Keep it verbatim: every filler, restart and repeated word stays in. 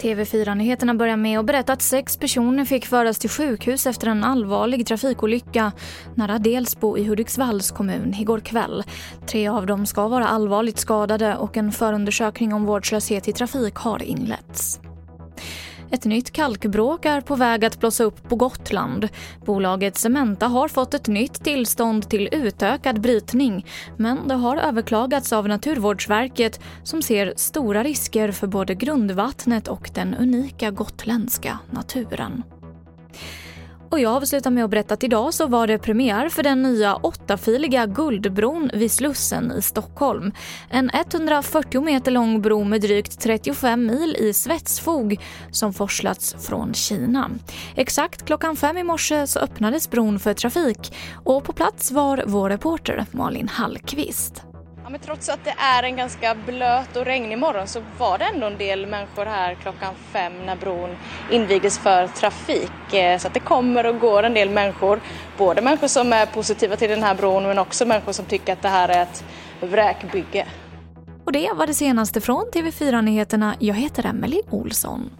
T V fyra-nyheterna börjar med att berätta att sex personer fick föras till sjukhus efter en allvarlig trafikolycka nära Delsbo i Hudiksvalls kommun igår kväll. Tre av dem ska vara allvarligt skadade och en förundersökning om vårdslöshet i trafik har inletts. Ett nytt kalkbråk är på väg att blossa upp på Gotland. Bolaget Cementa har fått ett nytt tillstånd till utökad brytning, men det har överklagats av Naturvårdsverket som ser stora risker för både grundvattnet och den unika gotländska naturen. Och jag avslutar med att berätta att idag så var det premiär för den nya åttafiliga Guldbron vid Slussen i Stockholm. En etthundrafyrtio meter lång bro med drygt trettiofem mil i svetsfog som forslats från Kina. Exakt klockan fem i morse så öppnades bron för trafik och på plats var vår reporter Malin Hallqvist. Ja, men trots att det är en ganska blöt och regnig morgon så var det ändå en del människor här klockan fem när bron invigdes för trafik. Så att det kommer och går en del människor, både människor som är positiva till den här bron men också människor som tycker att det här är ett vräkbygge. Och det var det senaste från T V fyra-nyheterna. Jag heter Emelie Olsson.